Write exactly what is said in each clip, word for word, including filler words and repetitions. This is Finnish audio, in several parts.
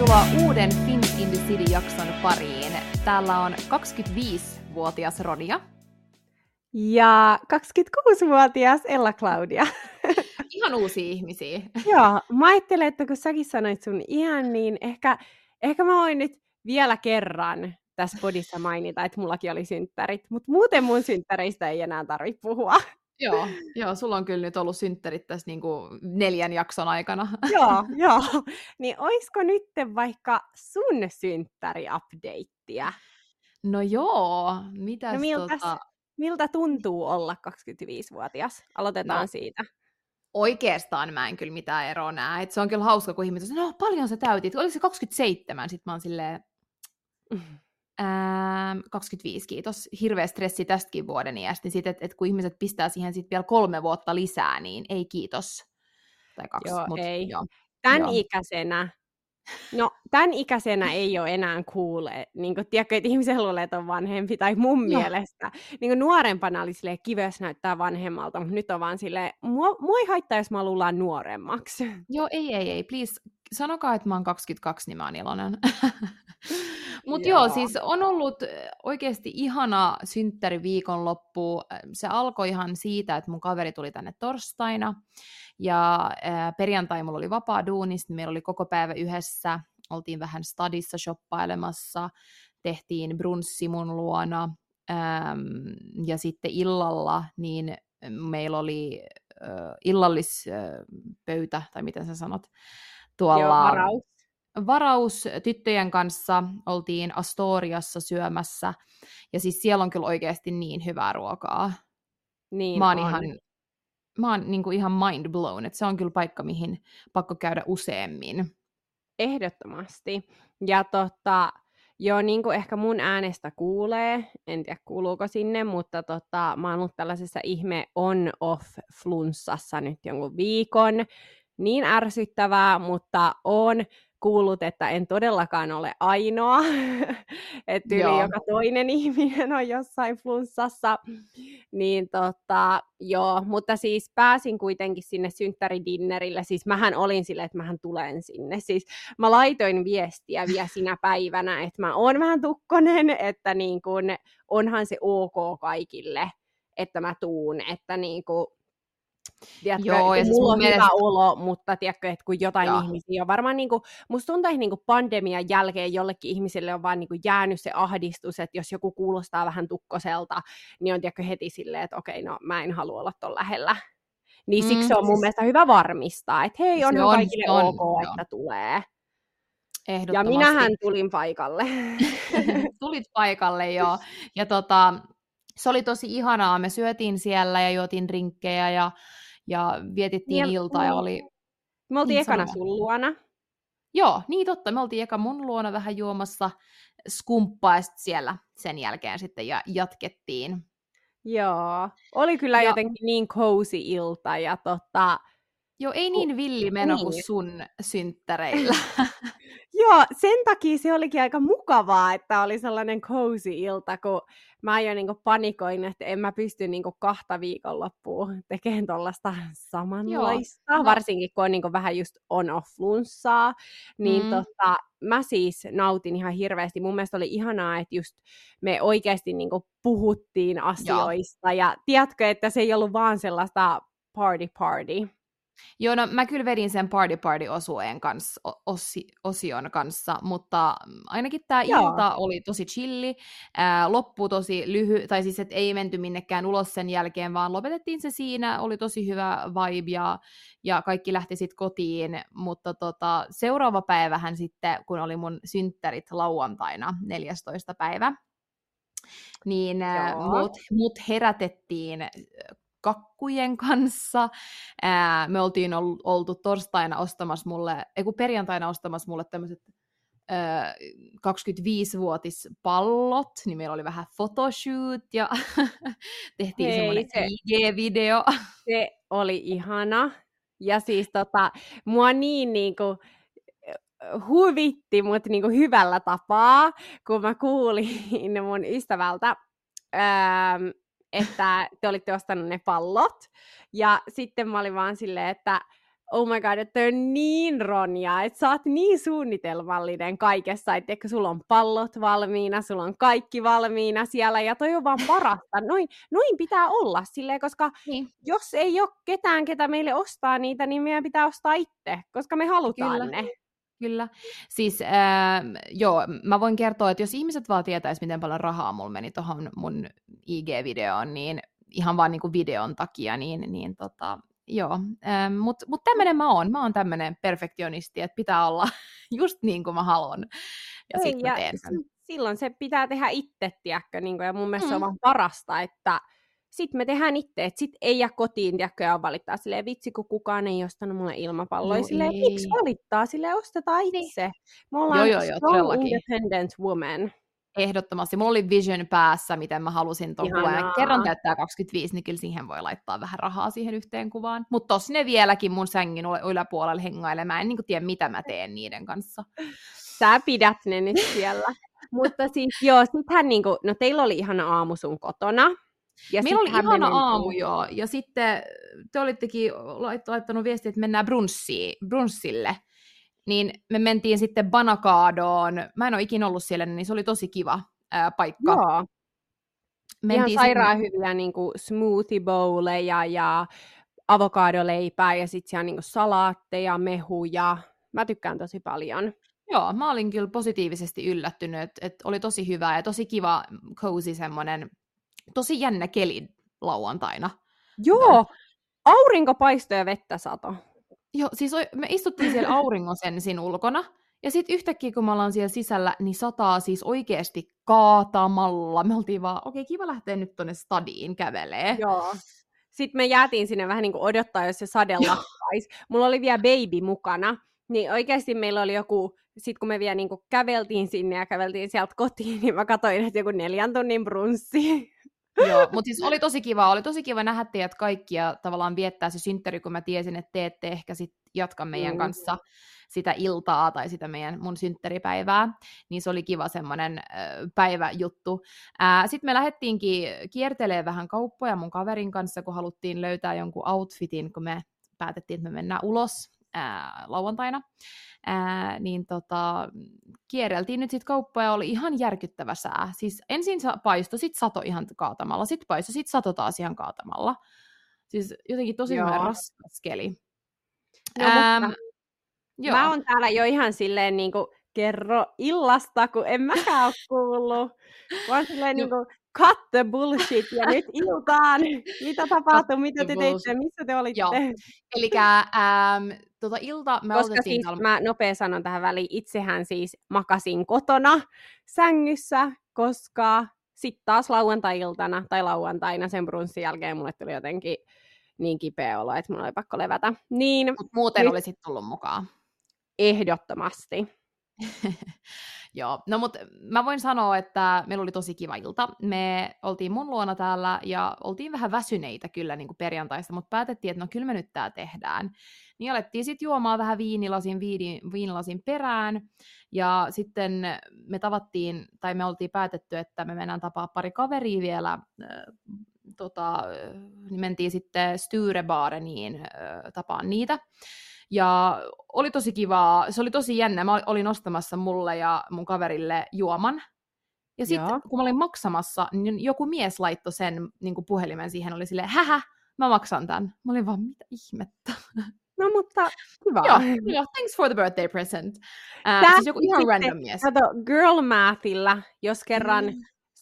Tervetuloa uuden Fins in the City-jakson pariin. Täällä on kaksikymmentäviisivuotias Rodia. Ja kaksikymmentäkuusivuotias Ella-Claudia. Ihan uusia ihmisiä. Joo, mä ajattelen, että kun säkin sanoit sun ihan, niin ehkä, ehkä mä voin nyt vielä kerran tässä podissa mainita, että mullakin oli synttärit. Mutta muuten mun synttäreistä ei enää tarvitse puhua. Joo, joo, sulla on kyllä nyt ollut synttärit tässä niinku neljän jakson aikana. Joo, joo. Niin oisko nyt vaikka sun synttäri-updateia? No joo, mitäs no miltäs, tota... miltä tuntuu olla kaksikymmentäviisivuotias? Aloitetaan no. siitä. Oikeastaan mä en kyllä mitään eroa näe. Et se on kyllä hauska, kun ihmiset on, no paljon sä täytit. Oliko se kaksikymmentäseitsemän? Sitten mä oon silleen... kaksikymmentäviisi, kiitos. Hirveä stressi tästäkin vuoden iästä. Niin että et kun ihmiset pistää siihen sit vielä kolme vuotta lisää, niin ei kiitos. Tai kaksi. Joo, mut, ei. Jo, tän, jo. Ikäisenä, no, tän ikäisenä ei ole enää cool. Niin kun, tiedätkö, että ihmisen luulee, että on vanhempi, tai mun no. mielestä. Niin nuorempana oli silleen, kives näyttää vanhemmalta, mutta nyt on vaan silleen, mua, mua ei haittaa, jos mä luullaan nuoremmaksi. Joo, ei, ei, ei. Please, sanokaa, että mä oon kaksikymmentäkaksi, niin mä oon iloinen. Mutta joo. joo, siis on ollut oikeasti ihana synttäriviikonloppu. Se alkoi ihan siitä, että mun kaveri tuli tänne torstaina ja perjantai mulla oli vapaa duunis, niin meillä oli koko päivä yhdessä. Oltiin vähän stadissa shoppailemassa, tehtiin brunssi mun luona ja sitten illalla niin meillä oli illallispöytä, tai miten sä sanot, tuolla... Joo, varaus. Varaus tyttöjen kanssa oltiin Astoriassa syömässä, ja siis siellä on kyllä oikeasti niin hyvää ruokaa. Niin mä oon on. ihan, mä oon niin kuin ihan mind blown, että se on kyllä paikka, mihin pakko käydä useammin. Ehdottomasti. Ja tota, joo, niin kuin ehkä mun äänestä kuulee, en tiedä kuuluuko sinne, mutta tota, mä oon ollut tällaisessa ihme on-off-flunssassa nyt jonkun viikon. Niin ärsyttävää, mutta on... kuullut, että en todellakaan ole ainoa, että yli joo. joka toinen ihminen on jossain flunssassa, niin tota, joo, mutta siis pääsin kuitenkin sinne synttäridinnerille, siis mähän olin silleen, että mähän tulen sinne, siis mä laitoin viestiä vielä sinä päivänä, että mä oon vähän tukkonen, että niin kun, onhan se ok kaikille, että mä tuun, että niin kuin tiedätkö, joo, ja mulla on mielestä... hyvä olo, mutta tiedätkö, että kun jotain joo. ihmisiä on varmaan niinku, musta tuntuu, että niinku pandemian jälkeen jollekin ihmiselle on vaan niinku jäänyt se ahdistus, että jos joku kuulostaa vähän tukkoselta, niin on tiedätkö, heti silleen, että okei, no mä en halua olla ton lähellä. Niin mm, siksi se on mun siis... mielestä hyvä varmistaa, että hei, onhan on, kaikille on, ok, on. Että tulee. Ja minähän tulin paikalle. Tulit paikalle, joo. Ja tota... se oli tosi ihanaa, me syötiin siellä ja juotiin drinkkejä ja, ja vietittiin niin, iltaa ja oli... Me oltiin niin ekana sanoa. Sun luona. Joo, niin totta, me oltiin eka mun luona vähän juomassa skumppaa ja siellä sen jälkeen sitten ja jatkettiin. Joo, oli kyllä ja... jotenkin niin cozy ilta ja tota... Joo, ei niin villi meno niin. kuin sun synttäreillä. Joo, sen takia se olikin aika mukavaa, että oli sellainen cozy ilta, kun mä jo niinku panikoin, että en mä pysty niinku kahta viikonloppua tekemään tuollaista samanlaista. No. Varsinkin, kun on niinku vähän just on-off-lunssaa, niin mm. tota, mä siis nautin ihan hirveästi. Mun mielestä oli ihanaa, että just me oikeasti niinku puhuttiin asioista. Joo. Ja tiedätkö, että se ei ollut vaan sellaista party-party. Joo, no mä kyllä vedin sen party party osueen kanssa, osi, osion kanssa, mutta ainakin tää Joo. ilta oli tosi chilli, ää, loppu tosi lyhy, tai siis et ei menty minnekään ulos sen jälkeen, vaan lopetettiin se siinä, oli tosi hyvä vibe ja, ja kaikki lähti sit kotiin, mutta tota, seuraava päivähän sitten, kun oli mun synttärit lauantaina, neljästoista päivä, niin ää, mut, mut herätettiin kakkujen kanssa. Ää, me oltiin ol, oltu torstaina ostamassa mulle, ei kun perjantaina ostamassa mulle tämmöiset kaksikymmentäviisivuotispallot, niin meillä oli vähän photoshoot ja tehtiin semmoinen I G-video. Se oli ihana. Ja siis tota, mua niin niinku huvitti, mutta niinku hyvällä tapaa, kun mä kuulin mun ystävältä, ähm, että te olitte ostanut ne pallot, ja sitten mä olin vaan silleen, että oh my god, että on niin Ronja, että sä oot niin suunnitelmallinen kaikessa, että sulla on pallot valmiina, sulla on kaikki valmiina siellä, ja toi on vaan parasta. Noin, noin pitää olla silleen, koska niin. Jos ei ole ketään, ketä meille ostaa niitä, niin meidän pitää ostaa itse, koska me halutaan Kyllä. ne. Kyllä. Siis äh, joo, mä voin kertoa, että jos ihmiset vaan tietäis, miten paljon rahaa mulla meni tohon mun I G-videoon, niin ihan vaan niinku videon takia, niin, niin tota... Joo, ähm, mutta mut tämmönen mä oon. Mä oon tämmönen perfektionisti, että pitää olla just niin kuin mä haluan. Ja Ei, sit mä teen sen. Silloin se pitää tehdä itse, tiedätkö, niin kuin, ja mun mielestä mm. se on vaan parasta, että sit me tehdään itse, että sit ei jää kotiin, tiedätkö, ja valittaa silleen, vitsi, kun kukaan ei ostanut mulle ilmapalloa, no, silleen, ei. Miksi valittaa, silleen, ostetaan itse. Niin. Me ollaan jo, jo, jo, strong independent woman. Ehdottomasti. Mulla oli vision päässä, miten mä halusin tuon kuvan. Kerran täyttää kaksikymmentäviisi, niin kyllä siihen voi laittaa vähän rahaa siihen yhteen kuvaan. Mutta tossa ne vieläkin mun sängin yläpuolella hengailee. Mä en niin kuin tiedä, mitä mä teen niiden kanssa. Sä pidät ne nyt siellä. Mutta siis joo, sittenhän niin kuin, no teillä oli ihana aamu sun kotona. Ja meillä oli ihana menentiin. aamu, joo. Ja sitten te olittekin laittanut viestiä, että mennään brunssiin, brunssille. Niin me mentiin sitten Banakaadoon. Mä en ole ikinä ollut siellä, niin se oli tosi kiva ää, paikka. Joo. Mentiin ihan sairaan sinne... hyviä niin kuin smoothie bowleja ja avokadoleipää ja sitten siellä niin kuin salaatteja, mehuja. Mä tykkään tosi paljon. Joo, mä olin kyllä positiivisesti yllättynyt, että et oli tosi hyvä ja tosi kiva, cozy semmoinen, tosi jännä keli lauantaina. Joo, aurinko paistoi ja vettä sato. Joo, siis me istuttiin siellä auringonsensin ulkona, ja sitten yhtäkkiä kun me ollaan siellä sisällä, niin sataa siis oikeasti kaatamalla. Me oltiin vaan, okei, okay, kiva lähteä nyt tonne stadiin kävelee. Joo. Sitten me jäätiin sinne vähän niin kuin odottaa, jos se sade lakkaisi. Mulla oli vielä baby mukana, niin oikeasti meillä oli joku, sit kun me vielä niin kuin käveltiin sinne ja käveltiin sieltä kotiin, niin mä katsoin, että joku neljän tunnin brunssi. Joo, mutta siis oli tosi kiva, oli tosi kiva nähdä teidät kaikki ja tavallaan viettää se synttäri, kun mä tiesin, että te ette ehkä sit jatka meidän mm. kanssa sitä iltaa tai sitä meidän mun synttäripäivää, niin se oli kiva semmoinen äh, päiväjuttu. Äh, Sitten me lähdettiinkin kiertelemään vähän kauppoja mun kaverin kanssa, kun haluttiin löytää jonkun outfitin, kun me päätettiin, että me mennään ulos äh, lauantaina. Ää, niin tota, kierreltiin nyt sit kauppoja ja oli ihan järkyttävä sää. Siis ensin paistoi, sit sato ihan kaatamalla, sit paistoi, sit sato taas ihan kaatamalla. Siis jotenkin tosi raskas keli. No, Äm, mutta joo. Mä oon täällä jo ihan silleen niinku kerro illasta, kun en mäkään oo kuullut. Mä oon silleen niinku cut the bullshit ja nyt iltaan. Mitä tapahtui, mitä te teitte, missä te olitte? Joo. Elikkä äm, tota ilta me Koska siis tal- mä nopea sanon tähän väliin, itsehän siis makasin kotona sängyssä, koska sitten taas lauantai-iltana tai lauantaina sen brunssin jälkeen mulle tuli jotenkin niin kipeä olo, että mun oli pakko levätä. Niin, mut muuten nyt... olisit tullut mukaan. Ehdottomasti. Joo, no mut mä voin sanoa, että meillä oli tosi kiva ilta. Me oltiin mun luona täällä ja oltiin vähän väsyneitä kyllä niin kuin perjantaista, mutta päätettiin, että no kyllä me nyt tää tehdään. Niin alettiin sitten juomaan vähän viinilasin, viini, viinilasin perään ja sitten me tavattiin, tai me oltiin päätetty, että me mennään tapaa pari kaveria vielä. Tota, mentiin sitten Styrebaareniin tapaan niitä. Ja oli tosi kivaa, se oli tosi jännä, mä olin ostamassa mulle ja mun kaverille juoman. Ja sitten kun mä olin maksamassa, niin joku mies laittoi sen niin kuin puhelimen siihen, oli silleen, hähä, mä maksan tän. Mä olin vaan, mitä ihmettä. No mutta, hyvä. Joo, joo, thanks for the birthday present. Uh, siis joku ihan random mies. Kato, girl mathilla, jos kerran... Mm.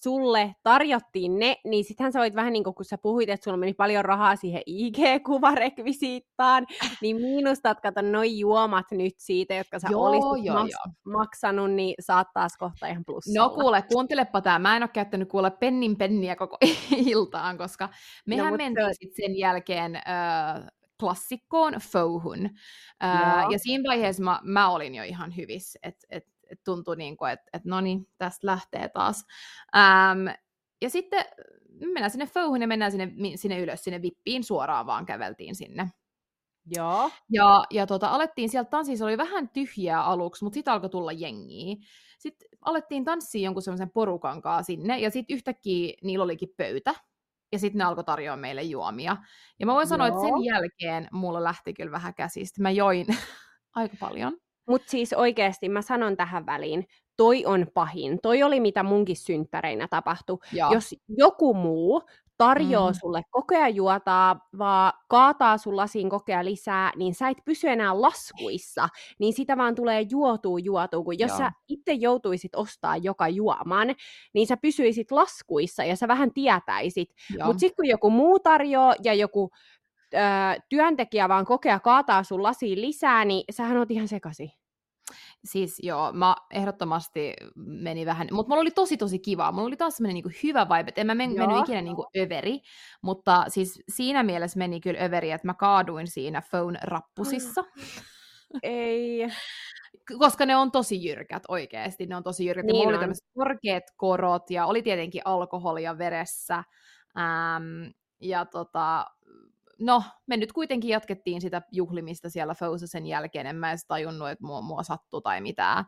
Sulle tarjottiin ne, niin sittenhän sä olit vähän niin kuin, kun sä puhuit, että sulla meni paljon rahaa siihen I G-kuvarekvisiittaan, niin miinustat, kato, noi juomat nyt siitä, jotka sä joo, olisit joo, maks- joo. maksanut, niin saat taas kohta ihan plussalla. No kuule, kuuntelepa tää. Mä en ole käyttänyt kuule pennin penniä koko iltaan, koska mehän no, mentiin sitten sen jälkeen... Öö... klassikkoon Fouhun. Ää, ja siinä vaiheessa mä, mä olin jo ihan hyvissä, että et, et tuntui niin kuin, että et no niin, tästä lähtee taas. Äm, ja sitten mennään sinne Fouhun ja mennään sinne, sinne ylös, sinne vippiin suoraan vaan käveltiin sinne. Joo. Ja, ja tota, alettiin sieltä tanssia, se oli vähän tyhjää aluksi, mutta sitten alkoi tulla jengiä. Sitten alettiin tanssia jonkun semmoisen porukan kanssa sinne ja sitten yhtäkkiä niillä olikin pöytä. Ja sitten ne alkoi tarjoa meille juomia. Ja mä voin sanoa, että sen jälkeen mulla lähti kyllä vähän käsistä. Mä join aika paljon. Mutta siis oikeasti mä sanon tähän väliin, toi on pahin. Toi oli mitä munkin synttäreinä tapahtui. Joo. Jos joku muu tarjoaa mm. sulle kokea juotaa, vaan kaataa sun lasiin kokea lisää, niin sä et pysy enää laskuissa. Niin sitä vaan tulee juotuu juotuu, kun jos Joo. sä itse joutuisit ostaa joka juoman, niin sä pysyisit laskuissa ja sä vähän tietäisit. Mutta sitten kun joku muu tarjoaa ja joku ö, työntekijä vaan kokea kaataa sun lasiin lisää, niin sähän oot ihan sekasi. Siis joo, mä ehdottomasti meni vähän, mutta mulla oli tosi tosi kivaa, mulla oli taas semmoinen niinku hyvä vibe, että en mä men, mennyt ikinä niinku överi, mutta siis siinä mielessä meni kyllä överi, että mä kaaduin siinä phone-rappusissa. Ei. Koska ne on tosi jyrkät oikeasti, ne on tosi jyrkät, niin mulla oli tämmöiset korkeat korot ja oli tietenkin alkoholia veressä ähm, ja tota... No, me nyt kuitenkin jatkettiin sitä juhlimista siellä Fousa sen jälkeen, en mä edes tajunnut, että mua, mua sattui tai mitään.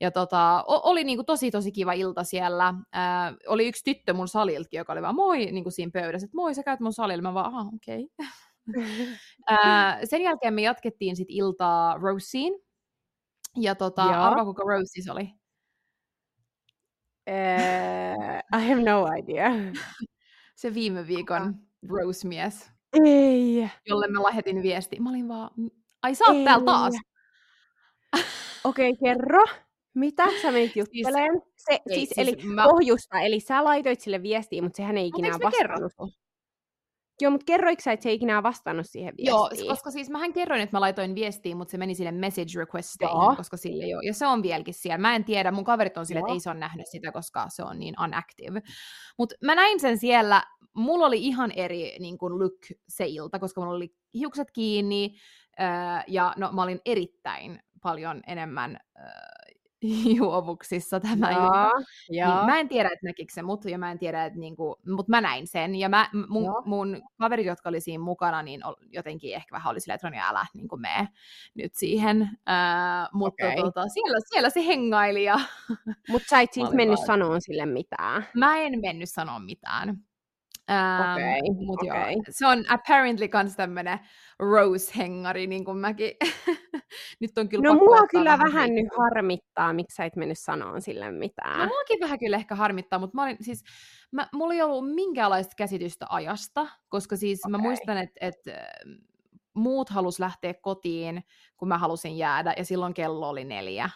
Ja tota, oli niinku tosi tosi kiva ilta siellä. Äh, oli yksi tyttö mun saliltakin, joka oli vaan moi niinku siinä pöydässä, että moi sä käyt mun salilla. Mä vaan, aha, okei. Okay. äh, sen jälkeen me jatkettiin sit iltaa Roseen. Ja tota, arvaa kuka Rose siis oli? Uh, I have no idea. Se viime viikon Rose-mies. Ei. Jolle mä lähetin viesti. Mä olin vaan, ai sä oot Ei. täällä taas. Okei, okay, kerro. Mitä sä menit juttelemaan? Siis, se, ei, siis, eli mä... pohjusta, eli sä laitoit sille viestiä, mutta sehän ei ikinä vastannut. Joo, mutta kerroitko sä, että se ei ikinä vastannut siihen viestiin? Joo, koska siis mähän kerroin, että mä laitoin viestiä, mutta se meni sille message requesteihin, koska sille joo. Ja se on vieläkin siellä. Mä en tiedä, mun kaverit on sille, että ei se on nähnyt sitä, koska se on niin unactive. Mutta mä näin sen siellä. Mulla oli ihan eri niin kuin look se ilta, koska mulla oli hiukset kiinni äh, ja no, mä olin erittäin paljon enemmän äh, juovuksissa tämä ilta. Niin, mä en tiedä, että näkikö se mut, ja mä en tiedä, että niinku, mut mä näin sen. Ja mä, mun, mun kaverit, jotka oli siinä mukana, niin jotenkin ehkä vähän oli silleen, että Ronja, älä niin kuin mene nyt siihen. Äh, mutta okay. tota, siellä, siellä se hengaili. Ja... Mutta sä et siis mennyt sanoon sille mitään. Mä en mennyt sanoon mitään. Ähm, okay, okay. Joo, se on apparently kans tämmönen rose-hengari, niin kuin mäkin. Nyt on kyllä no mua kyllä vähän nyt harmittaa, miksi sä et mennyt sanoon sille mitään. No muakin vähän kyllä ehkä harmittaa, mutta mä olin, siis, mä, mulla ei ollut minkäänlaista käsitystä ajasta, koska siis okay. mä muistan, että et, muut halus lähteä kotiin, kun mä halusin jäädä, ja silloin kello oli neljä.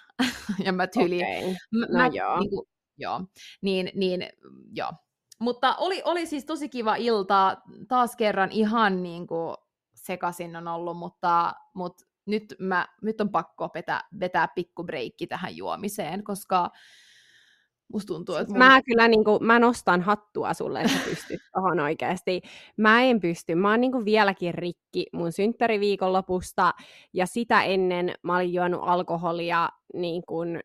Ja mä tyli. Okay. No mä, joo. Niin kuin, joo. Niin, niin, joo. Mutta oli, oli siis tosi kiva ilta, taas kerran ihan niin kuin sekasin on ollut, mutta, mutta nyt, mä, nyt on pakko vetää, vetää pikku breikki tähän juomiseen, koska musta tuntuu, että... Mä kyllä niin kuin, mä nostan hattua sulle, että pystyt tohon oikeasti. Mä en pysty, mä oon niin kuin vieläkin rikki mun synttäriviikon lopusta ja sitä ennen mä olin juonut alkoholia niin kuin...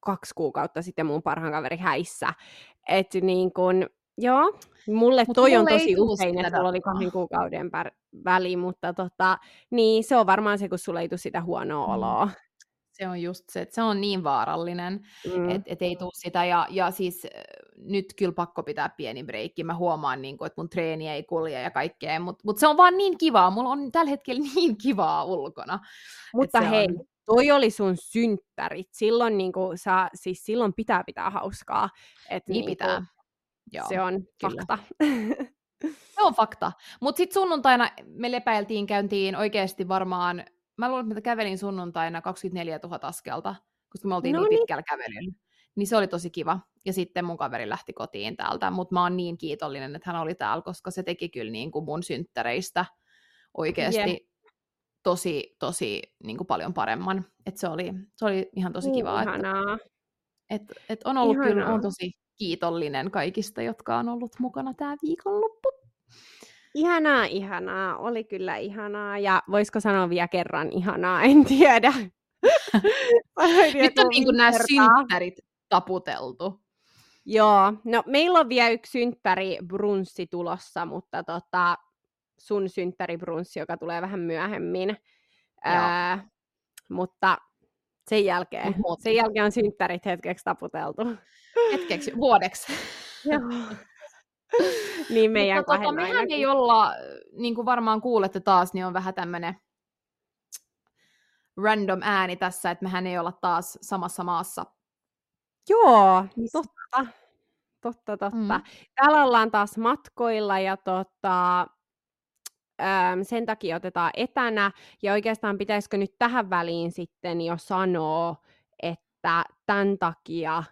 kaksi kuukautta sitten mun parhaan kaveri häissä. Että niin kun, joo, mulle mut toi mulle on tosi usein, että mulla oli kahden kuukauden pär- väli, mutta tota, niin se on varmaan se, kun sulle ei tule sitä huonoa oloa. Se on just se, että se on niin vaarallinen, mm. että et ei tule sitä. Ja, ja siis nyt kyllä pakko pitää pieni breikki. Mä huomaan, niin kun, että mun treeni ei kulje ja kaikkea, mutta mut se on vaan niin kivaa. Mulla on tällä hetkellä niin kivaa ulkona. Mutta hei. On... Toi oli sun synttärit. Silloin, niin kuin, saa, siis silloin pitää pitää hauskaa. Et, niin, niin pitää. Kun, joo, se on kyllä. fakta. Se on fakta. Mutta sitten sunnuntaina me lepäiltiin, käyntiin oikeasti varmaan... Mä luulen, että mä kävelin sunnuntaina kaksikymmentäneljätuhatta askelta, koska me oltiin no niin, niin pitkällä kävelyllä. Niin se oli tosi kiva. Ja sitten mun kaveri lähti kotiin täältä. Mutta mä oon niin kiitollinen, että hän oli täällä, koska se teki kyllä niin kuin mun synttäreistä oikeasti... Yeah. tosi, tosi niin kuin paljon paremman. Et se, oli, se oli ihan tosi kivaa. Ihanaa. Et, et on ollut Ihanaa. Kyllä on tosi kiitollinen kaikista, jotka on ollut mukana tää viikonloppu. Ihanaa, ihanaa. Oli kyllä ihanaa. Ja voisiko sanoa vielä kerran ihanaa? En tiedä. Nyt on niin kuin nämä synttärit taputeltu. Joo. No meillä on vielä yksi synttäribrunssi tulossa, mutta tota... sun synttäribrunssi, joka tulee vähän myöhemmin, Ää, mutta sen jälkeen, Mut. sen jälkeen on synttärit hetkeksi taputeltu. Hetkeksi, vuodeksi. Niin meidän mutta kahden tota, mehän ei olla, niin kuin varmaan kuulette taas, niin on vähän tämmönen random ääni tässä, että mehän ei olla taas samassa maassa. Joo, totta. Totta, totta. Mm. Täällä ollaan taas matkoilla ja tota, äm, sen takia otetaan etänä. Ja oikeastaan pitäisikö nyt tähän väliin sitten jo sanoa, että tämän takia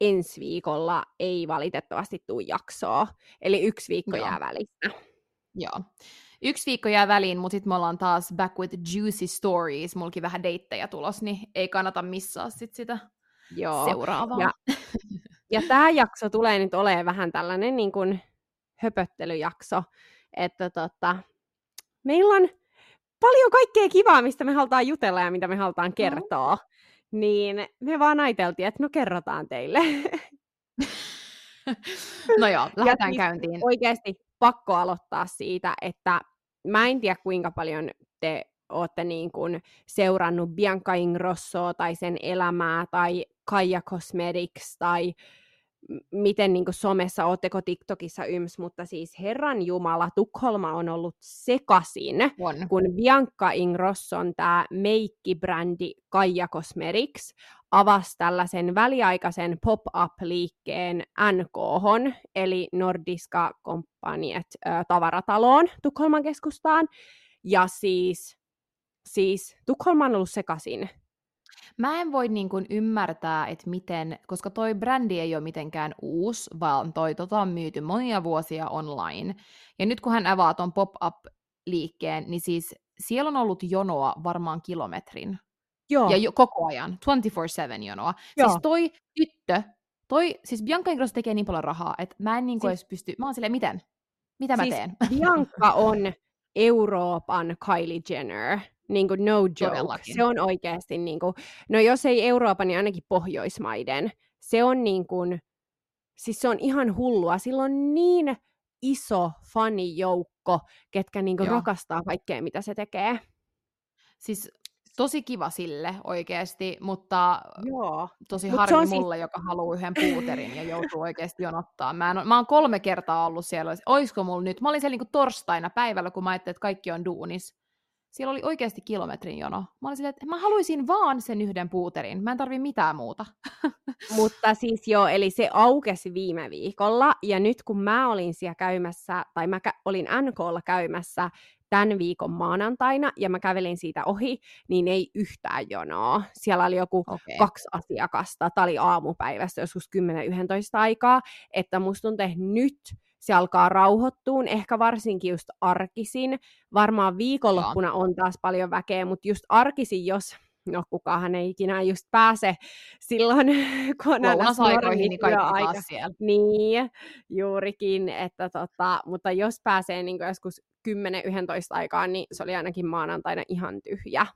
ensi viikolla ei valitettavasti tule jaksoa. Eli yksi viikko Joo. jää välistä. Joo. Yksi viikko jää väliin, mutta sitten me ollaan taas back with juicy stories. Mulkin vähän deittejä tulos, niin ei kannata missaa sit sitä Joo. seuraavaa. Ja, ja tämä jakso tulee nyt olemaan vähän tällainen niin kuin höpöttelyjakso. Että tota, meillä on paljon kaikkea kivaa, mistä me halutaan jutella ja mitä me halutaan kertoa. No. Niin me vaan ajateltiin, että no kerrotaan teille. No joo, lähdetään ja käyntiin. Oikeasti pakko aloittaa siitä, että mä en tiedä kuinka paljon te ootte niin kuin seurannut Bianca Ingrossoa tai sen elämää tai Caia Cosmetics tai miten niin kuin somessa, ootteko TikTokissa yms, mutta siis herranjumala, Tukholma on ollut sekasin, on. Kun Bianca Ingrosson tämä meikkibrändi Caia Cosmetics avasi tällaisen väliaikaisen pop-up-liikkeen N K:hon, eli Nordiska Kompaniet tavarataloon Tukholman keskustaan, ja siis, siis Tukholma on ollut sekasin. Mä en voi niin kuin ymmärtää, että miten, koska toi brändi ei ole mitenkään uusi, vaan toi tota on myyty monia vuosia online. Ja nyt kun hän avaa ton pop-up-liikkeen, niin siis siellä on ollut jonoa varmaan kilometrin. Joo. Ja jo, koko ajan, kaksikymmentäneljä seitsemän jonoa. Joo. Siis toi tyttö, toi, siis Bianca Ingrosso tekee niin paljon rahaa, että mä en niin kuin siis, edes pysty, mä oon silleen, miten? Mitä siis mä teen? Bianca on Euroopan Kylie Jenner. Niin kuin no joke. Todellakin. Se on oikeasti, niin kuin, no jos ei Euroopan, niin ainakin Pohjoismaiden. Se on niin kuin, siis se on ihan hullua. Sillä on niin iso fanijoukko, ketkä niin kuin rakastaa kaikkea, mitä se tekee. Siis tosi kiva sille oikeasti, mutta Joo. tosi Mut harmi mulle, siis... joka haluaa yhden puuterin ja joutuu oikeasti jonottaa. Mä, en, mä oon kolme kertaa ollut siellä. Oisko mulla nyt? Mä olin siellä niin kuin torstaina päivällä, kun mä ajattelin, että kaikki on duunis. Siellä oli oikeasti kilometrin jono. Mä olin silleen, että mä haluaisin vaan sen yhden puuterin. Mä en tarvi mitään muuta. Mutta siis joo, eli se aukesi viime viikolla. Ja nyt kun mä olin siellä käymässä, tai mä kä- olin N K:lla käymässä tämän viikon maanantaina, ja mä kävelin siitä ohi, niin ei yhtään jonoa. Siellä oli joku okay. kaksi asiakasta. Tää oli aamupäivästä joskus kymmenen yksitoista aikaa. Että musta tuntuu, että nyt se alkaa rauhoittuun, ehkä varsinkin just arkisin. Varmaan viikonloppuna on taas paljon väkeä, mutta just arkisin, jos, no kukaanhan ei ikinä just pääse silloin, kun on aina normi, niin kaikki siellä. Niin, juurikin, että tota, mutta jos pääsee niin joskus kymmenen yksitoista aikaan, niin se oli ainakin maanantaina ihan tyhjä.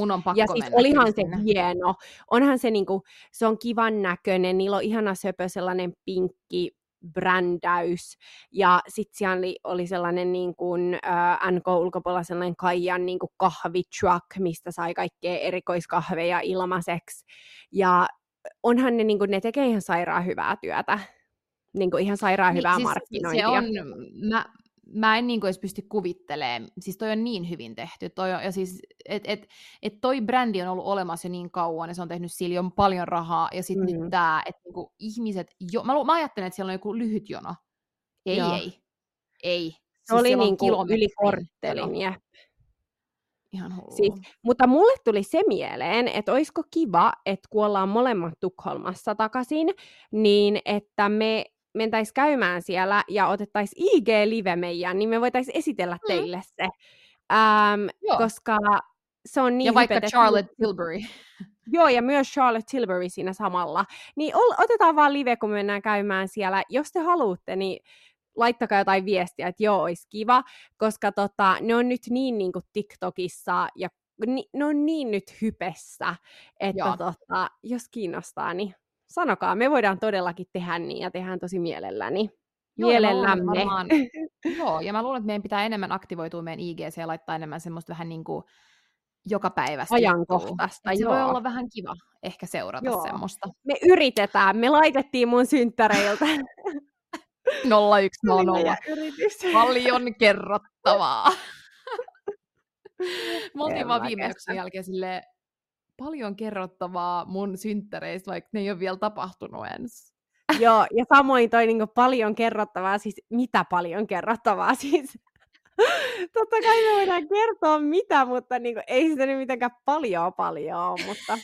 Mun on pakko ja siis mennä olihan sinne. Se hieno, onhan se niinku, se on kivan näköinen, niillä on ihana söpö sellainen pinkki, brändäys. Ja sitten siellä oli, oli sellainen niin kuin, äh, N K-ulkopuolella sellainen Caian niin kuin kahvitruck, mistä sai kaikkea erikoiskahveja ilmaiseksi. Ja onhan ne, niin kuin, ne tekee ihan sairaan hyvää työtä. Niin kuin ihan sairaan niin, hyvää siis markkinointia. Se on, mä, mä en niin kuin edes pysty kuvittelemaan. Siis toi on niin hyvin tehty. Toi on, ja siis, et, et, et toi brändi on ollut olemassa jo niin kauan, ja se on tehnyt sillä jo paljon rahaa, ja sitten mm-hmm. nyt tää, että niinku ihmiset, jo, mä, mä ajattelen, että siellä on joku lyhyt jono. Ei, Joo. ei, ei. Se siis oli niinku yli korttelin, jep. Ihan hullu. Siis, mutta mulle tuli se mieleen, että olisiko kiva, että kun ollaan molemmat Tukholmassa takaisin, niin että me mentäis käymään siellä ja otettais I G-live meidän, niin me voitais esitellä mm. teille se. Ähm, koska se on niin ja vaikka hypetetty. Charlotte Tilbury. Joo, ja myös Charlotte Tilbury siinä samalla. Niin otetaan vaan live, kun me mennään käymään siellä. Jos te haluatte, niin laittakaa jotain viestiä, että joo, olisi kiva. Koska tota, ne on nyt niin, niin kuin TikTokissa ja ni, ne on niin nyt hypessä, että tota, jos kiinnostaa, niin sanokaa. Me voidaan todellakin tehdä niin ja tehdään tosi mielelläni. Mielellämme. Joo, varmaan, joo, ja mä luulen, että meidän pitää enemmän aktivoitua meidän I G C ja laittaa enemmän semmoista vähän niin kuin joka päivästä. Ajankohtaista, se voi olla vähän kiva ehkä seurata joo. semmoista. Me yritetään, me laitettiin mun synttäreiltä nolla yksi nolla. Paljon kerrottavaa. Mä oltiin vaan viimeksi jälkeen silleen, paljon kerrottavaa mun synttäreistä, vaikka ne ei ole vielä tapahtunut ensin. Joo, ja samoin toi niinku paljon kerrottavaa, siis mitä paljon kerrottavaa siis. Totta kai me voidaan kertoa mitä, mutta niinku, ei sitä nyt mitenkään paljon paljon, mutta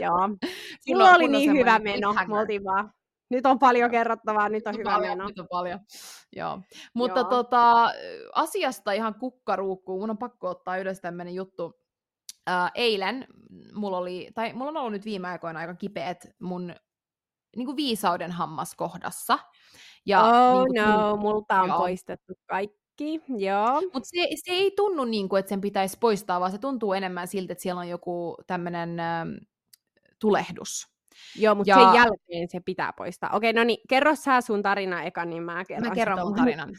joo. Silloin oli niin hyvä meno, me oltiin vaan. Nyt on paljon kerrottavaa, nyt on, nyt on hyvä meno. Nyt on paljon, joo. Mutta joo. Tota, asiasta ihan kukkaruukkuun, mun on pakko ottaa yhdessä tämmöinen juttu. Äh, eilen mulla oli, tai mulla on ollut nyt viime aikoina aika kipeät mun niin kuin viisauden hammaskohdassa. Ja, oh niin kuin, no, multa on joo. poistettu kaikki, joo. Mutta se, se ei tunnu niin kuin, että sen pitäisi poistaa, vaan se tuntuu enemmän siltä, että siellä on joku tämmöinen äh, tulehdus. Joo, mutta ja sen jälkeen se pitää poistaa. Okei, no niin, kerro sä sun tarina eka, niin mä kerron. Mä kerron mun tarinan.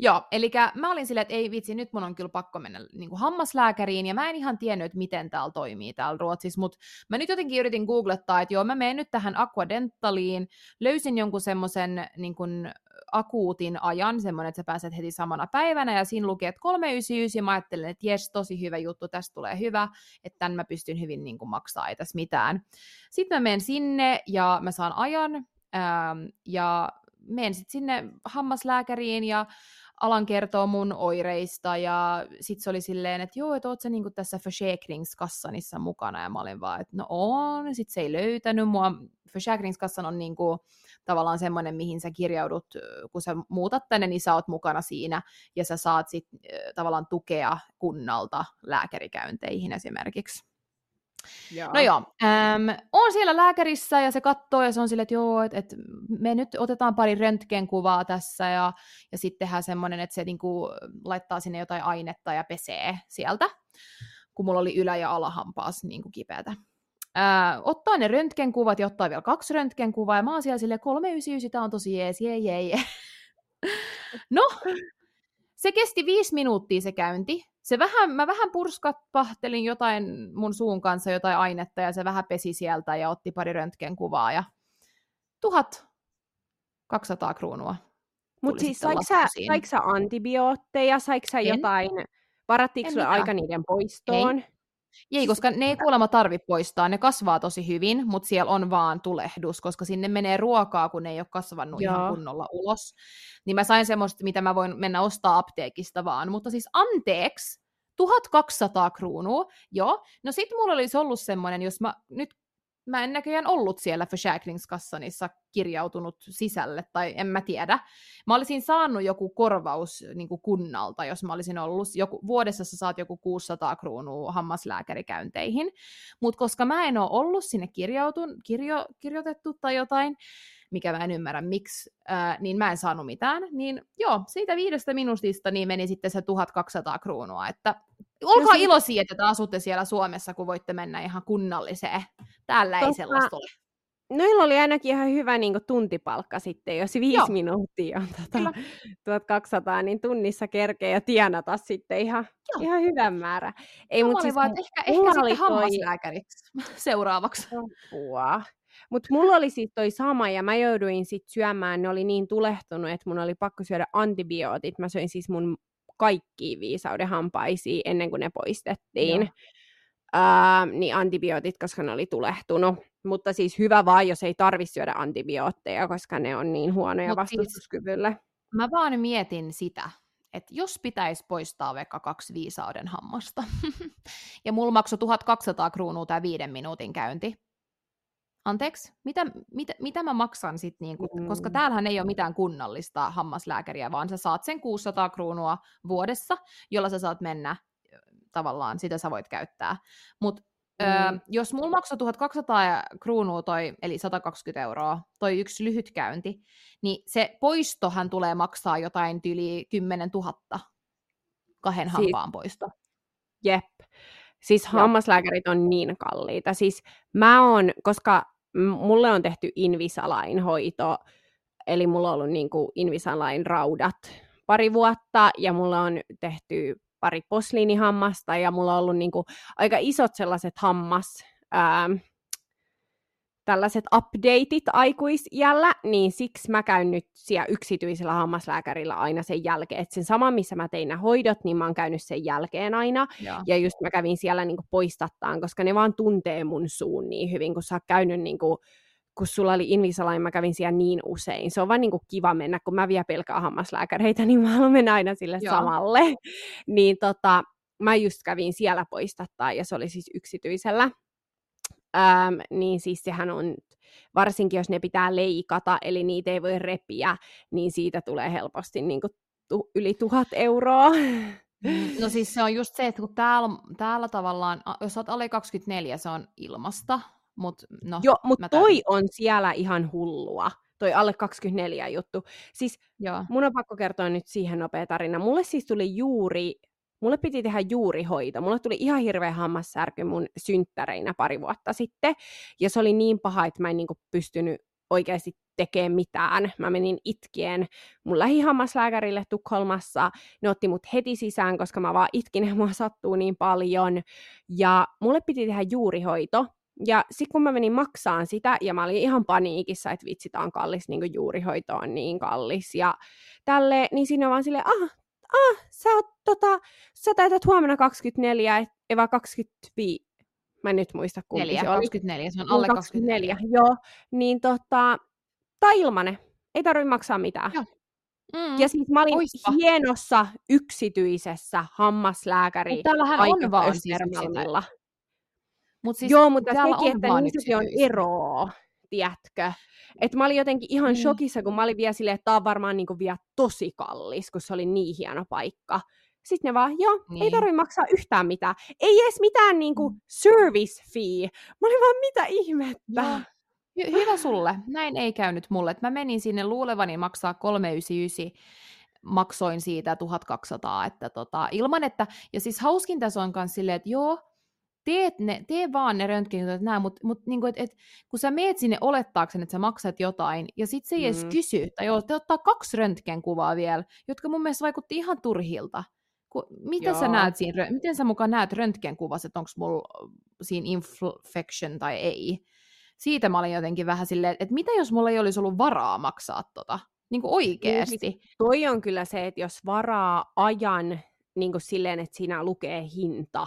Joo, eli mä olin silleen, että ei vitsi, nyt mun on kyllä pakko mennä niin kuin hammaslääkäriin, ja mä en ihan tiennyt, että miten täällä toimii täällä Ruotsissa, mutta mä nyt jotenkin yritin googlettaa, että joo, mä menen nyt tähän Aquadentaliin, löysin jonkun semmoisen niin kuin akuutin ajan, semmoinen, että sä pääset heti samana päivänä, ja siinä luki, että kolme yhdeksänkymmentäyhdeksän, mä ajattelin, että jes, tosi hyvä juttu, tästä tulee hyvä, että tämän mä pystyn hyvin niin kuin maksaa, ei tässä mitään. Sitten mä menen sinne, ja mä saan ajan, ähm, ja menen sitten sinne hammaslääkäriin, ja alan kertoa mun oireista, ja sit se oli silleen, että joo, että oot sä niinku tässä Försäkringskassanissa mukana, ja mä olin vaan, että no on, sit se ei löytänyt mua. Försäkringskassan on niinku tavallaan semmoinen, mihin sä kirjaudut, kun sä muutat tänne, niin sä oot mukana siinä, ja sä saat sit tavallaan tukea kunnalta lääkärikäynteihin esimerkiksi. Jaa. No joo, äm, on siellä lääkärissä ja se katsoo ja se on silleen, että joo, että et me nyt otetaan pari röntgenkuvaa tässä ja, ja sitten tehdään semmoinen, että se niinku laittaa sinne jotain ainetta ja pesee sieltä, kun mulla oli ylä- ja alahampaas niinku kipeätä. Ää, ottaa ne röntgenkuvat ja ottaa vielä kaksi röntgenkuvaa ja mä oon siellä silleen kolme yhdeksänkymmentäyhdeksän, tää on tosi jees, jee, jee, jee. No, se kesti viisi minuuttia se käynti. Se vähän, mä vähän purskapahtelin jotain mun suun kanssa, jotain ainetta, ja se vähän pesi sieltä ja otti pari röntgenkuvaa, ja tuhat kaksisataa kruunua. Mutta siis saiko sä, saiko sä antibiootteja, saiko sä en. jotain, varattiinko sulle aika niiden poistoon? Ei, ei, koska ne ei kuulemma tarvi poistaa, ne kasvaa tosi hyvin, mutta siellä on vaan tulehdus, koska sinne menee ruokaa, kun ne ei ole kasvanut Joo. ihan kunnolla ulos. Niin mä sain semmoista, mitä mä voin mennä ostaa apteekista vaan, mutta siis anteeksi, tuhat kaksisataa kruunua, joo. No sit mulla olisi ollut semmoinen, jos mä nyt, mä en näköjään ollut siellä Försäkringskassanissa kirjautunut sisälle, tai en mä tiedä. Mä olisin saanut joku korvaus niin kuin kunnalta, jos mä olisin ollut, joku, vuodessa sä saat joku kuusisataa kruunua hammaslääkärikäynteihin, mutta koska mä en ole ollut sinne kirjautun, kirjo, kirjoitettu tai jotain, mikä mä en ymmärrä miksi, ää, niin mä en saanut mitään, niin joo, siitä viidestä minuutista niin meni sitten se tuhat kaksisataa kruunua, että olkaa no, iloisia, että asutte siellä Suomessa, kun voitte mennä ihan kunnalliseen. Täällä ei sellaista ole. Noilla oli ainakin ihan hyvä niin kuin tuntipalkka sitten, jos viisi joo. minuuttia on tota, tuhat kaksisataa, niin tunnissa kerkeä ja tienata sitten ihan, ihan hyvän määrä. Ei, mut siis, vaan, ehkä ehkä sitten hammaslääkäriksi seuraavaksi. Apua. Mutta mulla oli siis toi sama, ja mä jouduin sitten syömään, ne oli niin tulehtunut, että mun oli pakko syödä antibiootit. Mä söin siis mun kaikkia viisauden hampaisia ennen kuin ne poistettiin, Ää, niin antibiootit, koska ne oli tulehtunut. Mutta siis hyvä vaan, jos ei tarvitse syödä antibiootteja, koska ne on niin huonoja vastustuskyvylle. Siis, mä vaan mietin sitä, että jos pitäisi poistaa vaikka kaksi viisauden hammasta, ja mulla maksoi tuhat kaksisataa kruunua tää viiden minuutin käynti, anteeksi, mitä, mitä, mitä mä maksan sitten, niinku, mm. koska täällähän ei ole mitään kunnallista hammaslääkäriä, vaan sä saat sen kuusisataa kruunua vuodessa, jolla sä saat mennä tavallaan, sitä sä voit käyttää. Mutta mm. ö, jos mulla maksoi tuhat kaksisataa kruunua toi, eli sata kaksikymmentä euroa, toi yksi lyhyt käynti, niin se poistohan tulee maksaa jotain yli kymmenen tuhatta kahden hampaan poisto. Jep. Siis hammaslääkärit on niin kalliita. Siis mä oon, koska mulle on tehty Invisalign-hoito, eli mulla on ollut niin kuin Invisalign-raudat pari vuotta, ja mulla on tehty pari posliinihammasta, ja mulla on ollut niin kuin aika isot sellaiset hammas, ää, tällaiset updateit aikuisiällä, niin siksi mä käyn nyt siellä yksityisellä hammaslääkärillä aina sen jälkeen. Että sen saman, missä mä tein nämä hoidot, niin mä oon käynyt sen jälkeen aina. Ja, ja just mä kävin siellä niinku poistattaan, koska ne vaan tuntee mun suun niin hyvin, kun sä oot käynyt, niinku, kun sulla oli Invisalign, mä kävin siellä niin usein. Se on vaan niinku kiva mennä, kun mä vielä pelkään hammaslääkäreitä, niin mä haluan mennä aina sille Joo. samalle. Niin tota, mä just kävin siellä poistattaa, ja se oli siis yksityisellä. Öm, niin siis sehän on, varsinkin jos ne pitää leikata, eli niitä ei voi repiä, niin siitä tulee helposti niin kuin tu- yli tuhat euroa. No siis se on just se, että kun täällä, täällä tavallaan, jos olet alle kaksikymmentäneljä, se on ilmasta. Mut, no, Joo, mutta toi on siellä ihan hullua, toi alle kaksikymmentäneljä juttu. Siis Joo. mun on pakko kertoa nyt siihen nopea tarina. Mulle siis tuli juuri... Mulle piti tehdä juurihoito. Mulle tuli ihan hirveä hammassärky mun synttäreinä pari vuotta sitten. Ja se oli niin paha, että mä en niinku pystynyt oikeasti tekemään mitään. Mä menin itkien mun lähihammaslääkärille Tukholmassa. Ne otti mut heti sisään, koska mä vaan itkin ja mua sattuu niin paljon. Ja mulle piti tehdä juurihoito. Ja sit kun mä menin maksaan sitä, ja mä olin ihan paniikissa, että vitsi, tää on kallis, niin kuin juurihoito on niin kallis. Ja tälleen, niin siinä on vaan silleen, ah, ah, sä oot, tota, sä täytät huomenna kaksikymmentäneljä, eva kaksikymmentäviisi, mä en nyt muista kumpi neljä, se oli. kaksikymmentäneljä, se on alle kaksikymmentäneljä. kaksikymmentäneljä joo, niin tota, tai ilmanen, ei tarvitse maksaa mitään. Mm, ja siis mä olin oispa. hienossa yksityisessä hammaslääkäri. Mutta tällähän on vaan Östermalmilla. Siis Mut siis joo, mutta sekin, että niissä on eroa. Tiedätkö? Että mä olin jotenkin ihan mm. shokissa, kun mä olin vielä silleen, että tää on varmaan niinku vielä tosi kallis, kun se oli niin hieno paikka. Sitten ne vaan, joo, niin. ei tarvitse maksaa yhtään mitään. Ei edes mitään niinku service fee. Mä olin vaan, mitä ihmettä? Joo. Hyvä sulle. Näin ei käynyt mulle. Et mä menin sinne luulevani maksaa kolme yhdeksänkymmentäyhdeksän. Maksoin siitä tuhat kaksisataa. Että tota, ilman, että... Ja siis hauskin tässä on myös silleen, että joo, Teet ne, tee vaan ne röntgenit, että nää, mutta mut, niinku, et, et, kun sä meet sinne olettaakseni, että sä maksat jotain, ja sit se ei edes mm. kysy, tai joo, te ottaa kaksi röntgenkuvaa vielä, jotka mun mielestä vaikutti ihan turhilta. Ku, miten, sä näet siinä, miten sä mukaan näet röntgenkuvassa, että onko mulla siinä infection tai ei? Siitä mä olin jotenkin vähän silleen, että mitä jos mulla ei olisi ollut varaa maksaa tota? Niinku oikeesti. Niin, siis toi on kyllä se, että jos varaa ajan niin kuin silleen, että siinä lukee hinta,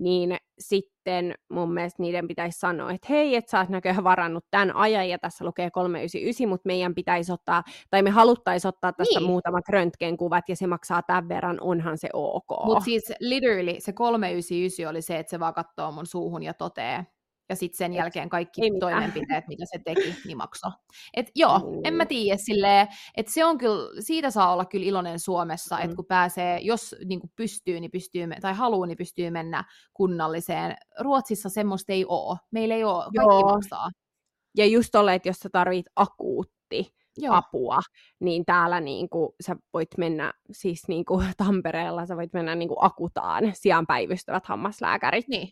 niin sitten mun mielestä niiden pitäisi sanoa, että hei, et sä oot näköjään varannut tämän ajan, ja tässä lukee kolme yhdeksänkymmentäyhdeksän, mutta meidän pitäisi ottaa, tai me haluttaisiin ottaa tästä niin. muutamat röntgenkuvat, ja se maksaa tämän verran, onhan se ok. Mutta siis literally se kolme yhdeksänkymmentäyhdeksän oli se, että se vaan katsoo mun suuhun ja toteaa, ja sitten sen jälkeen kaikki ei toimenpiteet, mitään. mitä se teki, niin maksoi. Että joo, mm. en mä tiedä silleen, että se on kyllä, siitä saa olla kyllä iloinen Suomessa, mm. että kun pääsee, jos niin kuin pystyy, niin pystyy, tai haluaa, niin pystyy mennä kunnalliseen. Ruotsissa semmoista ei ole. Meillä ei ole, kaikki joo. maksaa. Ja just ole, että jos sä tarvit akuutti joo. apua, niin täällä niin kuin, sä voit mennä, siis niin kuin Tampereella sä voit mennä niin kuin Akutaan, sijaan päivystävät hammaslääkärit. Niin.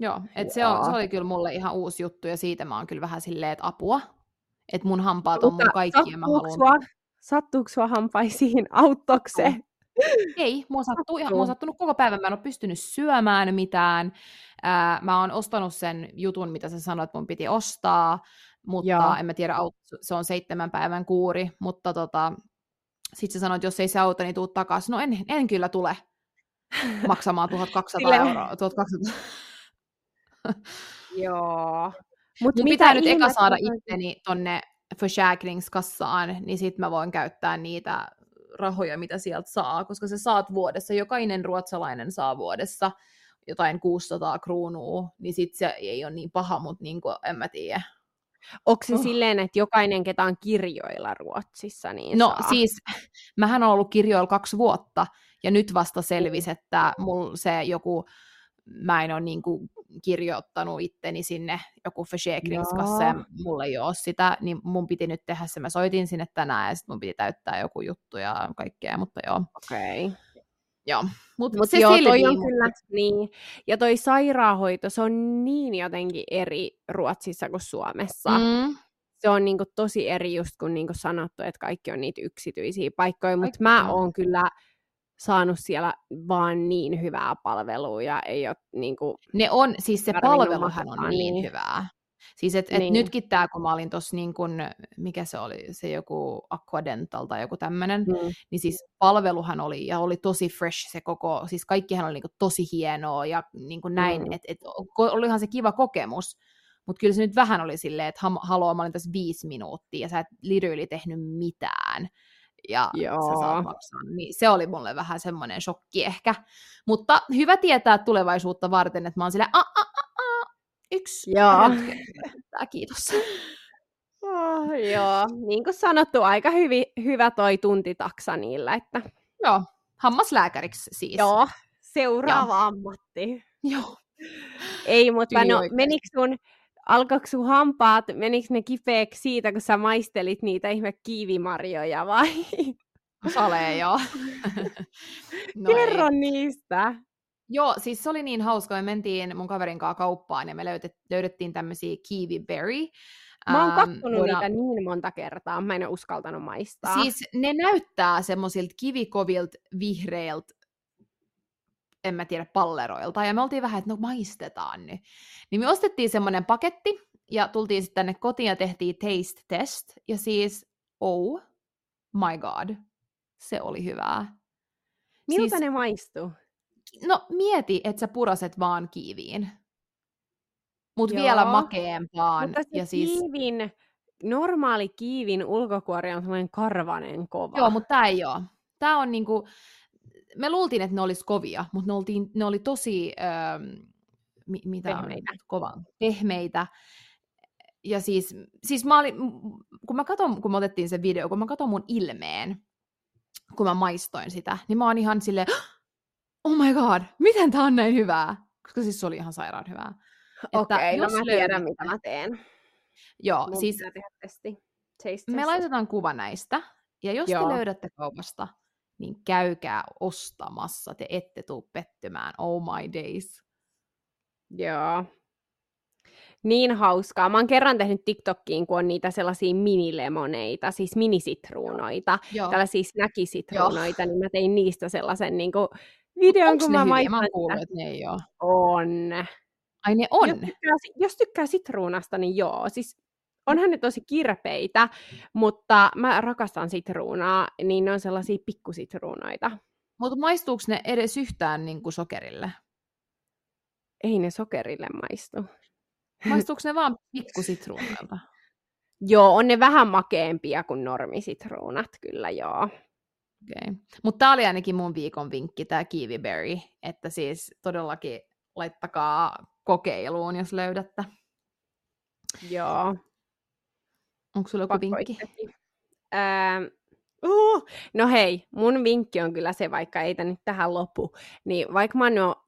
Joo, et se, on, se oli kyllä mulle ihan uusi juttu, ja siitä mä oon kyllä vähän silleen, että apua, että mun hampaat on mun kaikki, ja mä haluan... Sattuuko sua hampaisiin? Auttoiko se? Ei, mua sattuu ihan, mua on sattunut koko päivän, mä en ole pystynyt syömään mitään, Ää, mä oon ostanut sen jutun, mitä sä sanoit, mun piti ostaa, mutta Joo. en mä tiedä, se on seitsemän päivän kuuri, mutta tota, sit sä sanoit, jos ei se auta, niin tuu takaisin, no en, en kyllä tule maksamaan tuhat kaksisataa euroa, tuhat kaksisataa Joo. Mut Mut pitää nyt eka saada on... itteni tonne Försäkringskassaan, niin sit mä voin käyttää niitä rahoja, mitä sieltä saa, koska sä saat vuodessa, jokainen ruotsalainen saa vuodessa jotain kuusisataa kruunua, niin sit se ei ole niin paha, mut niinku en mä tiedä. Onko se oh. silleen, että jokainen, ketä on kirjoilla Ruotsissa, niin No saa. Siis, mähän on ollut kirjoilla kaksi vuotta, ja nyt vasta selvisi, että mulla se joku mä en ole niin kuin kirjoittanut itteni sinne joku Försäkringskassa, ja mulla ei ole sitä, niin mun piti nyt tehdä se. Mä soitin sinne tänään, ja sit mun piti täyttää joku juttu ja kaikkea, mutta joo. Okei. Okay. Joo, mutta Mut se joo, toi on kyllä niin. Ja toi sairaanhoito, se on niin jotenkin eri Ruotsissa kuin Suomessa. Mm. Se on niin kuin tosi eri, just kun niin kuin sanottu, että kaikki on niitä yksityisiä paikkoja, mutta mä oon kyllä... saanut siellä vaan niin hyvää palvelua, ja ei ole niinku... Ne on, siis se palveluhan on niin, niin hyvää. Siis et, et niin. Nytkin tää, kun mä olin tossa niin kun, mikä se oli, se joku Aquadental tai joku tämmönen, mm. niin siis palveluhan oli ja oli tosi fresh se koko, siis kaikkihan oli niin kun tosi hienoa ja niin kun näin, mm. että et, olihan se kiva kokemus, mutta kyllä se nyt vähän oli silleen, että haloo, mä olin tässä viisi minuuttia ja sä et literally tehnyt mitään. Ja niin se oli mulle vähän semmoinen shokki ehkä. Mutta hyvä tietää tulevaisuutta varten, että mä oon silleen, a a a a yksi. Joo. Kiitos. Oh, joo, niin kuin sanottu, aika hyvi, hyvä toi tuntitaksa niillä. Että... Joo, hammaslääkäriksi siis. Joo, seuraava joo. ammatti. Joo. Ei, mutta no, menikö sun... Alkoiko sun hampaat, menikö ne kipeäksi siitä, kun sä maistelit niitä ihme kiivimarjoja vai? Salee, joo. No kerro ei. Niistä. Joo, siis se oli niin hauska. Me mentiin mun kaverin kanssa kauppaan ja me löydet, löydettiin tämmöisiä kiiviberry. Mä oon kattonut ähm, niitä niin monta kertaa, mä en ole uskaltanut maistaa. Siis ne näyttää semmoisilta kivikovilta vihreiltä. En mä tiedä, palleroilta, ja me oltiin vähän, että no maistetaan nyt. Niin me ostettiin semmoinen paketti, ja tultiin sitten tänne kotiin ja tehtiin taste test, ja siis, oh my god, se oli hyvää. Miltä siis, ne maistuu? No mieti, että sä puraset vaan kiiviin. Mut joo, vielä makeempaan. Mutta se ja kiivin, siis... normaali kiivin ulkokuori on sellainen karvanen kova. Joo, mutta tää ei oo. Tää on niinku... Me luultiin, että ne olisi kovia, mutta ne, oltiin, ne oli tosi öö, mi- mitä pehmeitä. Kovan, pehmeitä. Ja siis, siis mä olin, kun mä katon, kun me otettiin se video, kun mä katon mun ilmeen, kun mä maistoin sitä, niin mä oon ihan silleen, oh my god, miten tää on näin hyvää? Koska siis se oli ihan sairaan hyvää. Okei, okay, no mä tiedän, löydät... mitä mä teen. Joo, mun siis me laitetaan kuva näistä, ja jos joo. te löydätte kaupasta, niin käykää ostamassa, te ette tuu pettymään, oh my days. Joo. Niin hauskaa. Mä oon kerran tehnyt TikTokkiin, kun on niitä sellaisia minilemoneita, siis minisitruunoita, joo. tällaisia snackisitruunoita, joo. niin mä tein niistä sellaisen niin kuin videon, onks kun mä maistan. Mä kuullut, että ne ei oo. On. Ai ne on? Jos tykkää, jos tykkää sitruunasta, niin joo, siis... Onhan ne tosi kirpeitä, mutta mä rakastan sitruunaa, niin ne on sellaisia pikkusitruunoita. Mutta maistuuko ne edes yhtään niin kuin sokerille? Ei ne sokerille maistu. Maistuuko ne vaan pikkusitruunalta? Joo, on ne vähän makeempia kuin normisitruunat, kyllä joo. Okay. Mutta tää oli ainakin mun viikon vinkki, tää kiiviberry, että siis todellakin laittakaa kokeiluun, jos löydätte. Joo. Onko sulla joku vinkki? Öö, uh, no hei, mun vinkki on kyllä se, vaikka ei tämä nyt tähän lopu, niin vaikka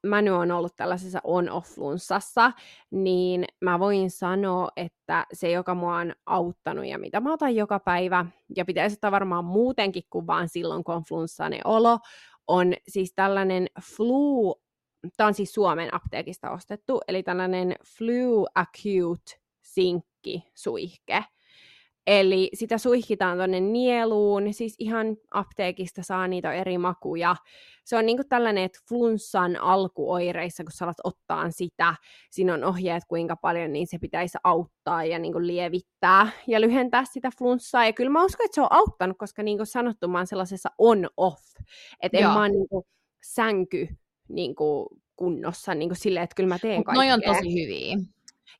mä nyt oon ollut tällaisessa on-off-flunssassa, niin mä voin sanoa, että se, joka mua on auttanut ja mitä mä otan joka päivä, ja pitäisi ottaa varmaan muutenkin kuin vaan silloin, kun on flunssainen olo, on siis tällainen flu, tämä on siis Suomen apteekista ostettu, eli tällainen flu acute sinkki suihke. Eli sitä suihkitaan tuonne nieluun, siis ihan apteekista saa niitä eri makuja. Se on niinku tällainen, että flunssan alkuoireissa, kun sä alat ottaa sitä, siinä on ohjeet kuinka paljon, niin se pitäisi auttaa ja niinku lievittää ja lyhentää sitä flunssaa. Ja kyllä mä uskon, että se on auttanut, koska niin kuin sanottu, mä oon sellaisessa on-off, että en mä oon niinku sänky niinku kunnossa niinku silleen, että kyllä mä teen kaikkea. Noi on tosi hyviä.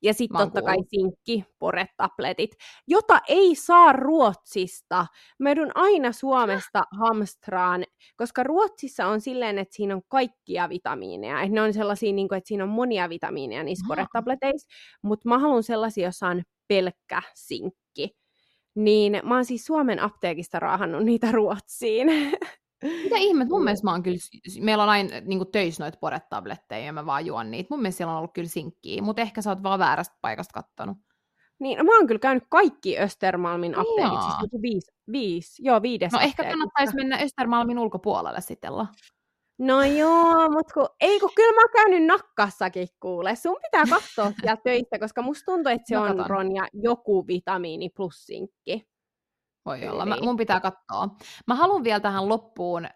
Ja sitten totta kai sinkki, pore-tabletit, jota ei saa Ruotsista. Mä edun aina Suomesta hamstraan, koska Ruotsissa on silleen, että siinä on kaikkia vitamiineja. Et ne on sellaisia, niin kuin, että siinä on monia vitamiineja niissä pore-tableteissa, mutta mä haluan sellaisia, joissa on pelkkä sinkki. Niin mä oon siis Suomen apteekista raahannut niitä Ruotsiin. Mitä ihmettä? Mun mielestä mä oon kyllä, meillä on aina niin töissä noita pore-tabletteja ja mä vaan juon niitä. Mun mielestä siellä on ollut kyllä sinkkiä, mutta ehkä sä oot vaan väärästä paikasta kattonut. Niin, no mä oon kyllä käynyt kaikki Östermalmin apteekit, siis viisi, viisi, joo viides No apteekista. Ehkä kannattaisi mennä Östermalmin ulkopuolelle sitten. No joo, mutta kun, ei kun kyllä mä oon käynyt Nakkassakin kuule. Sun pitää katsoa siellä töistä, koska musta tuntuu, että se on Ronja joku vitamiini plus sinkki. Voi olla. Mä, mun pitää katsoa. Mä haluan vielä tähän loppuun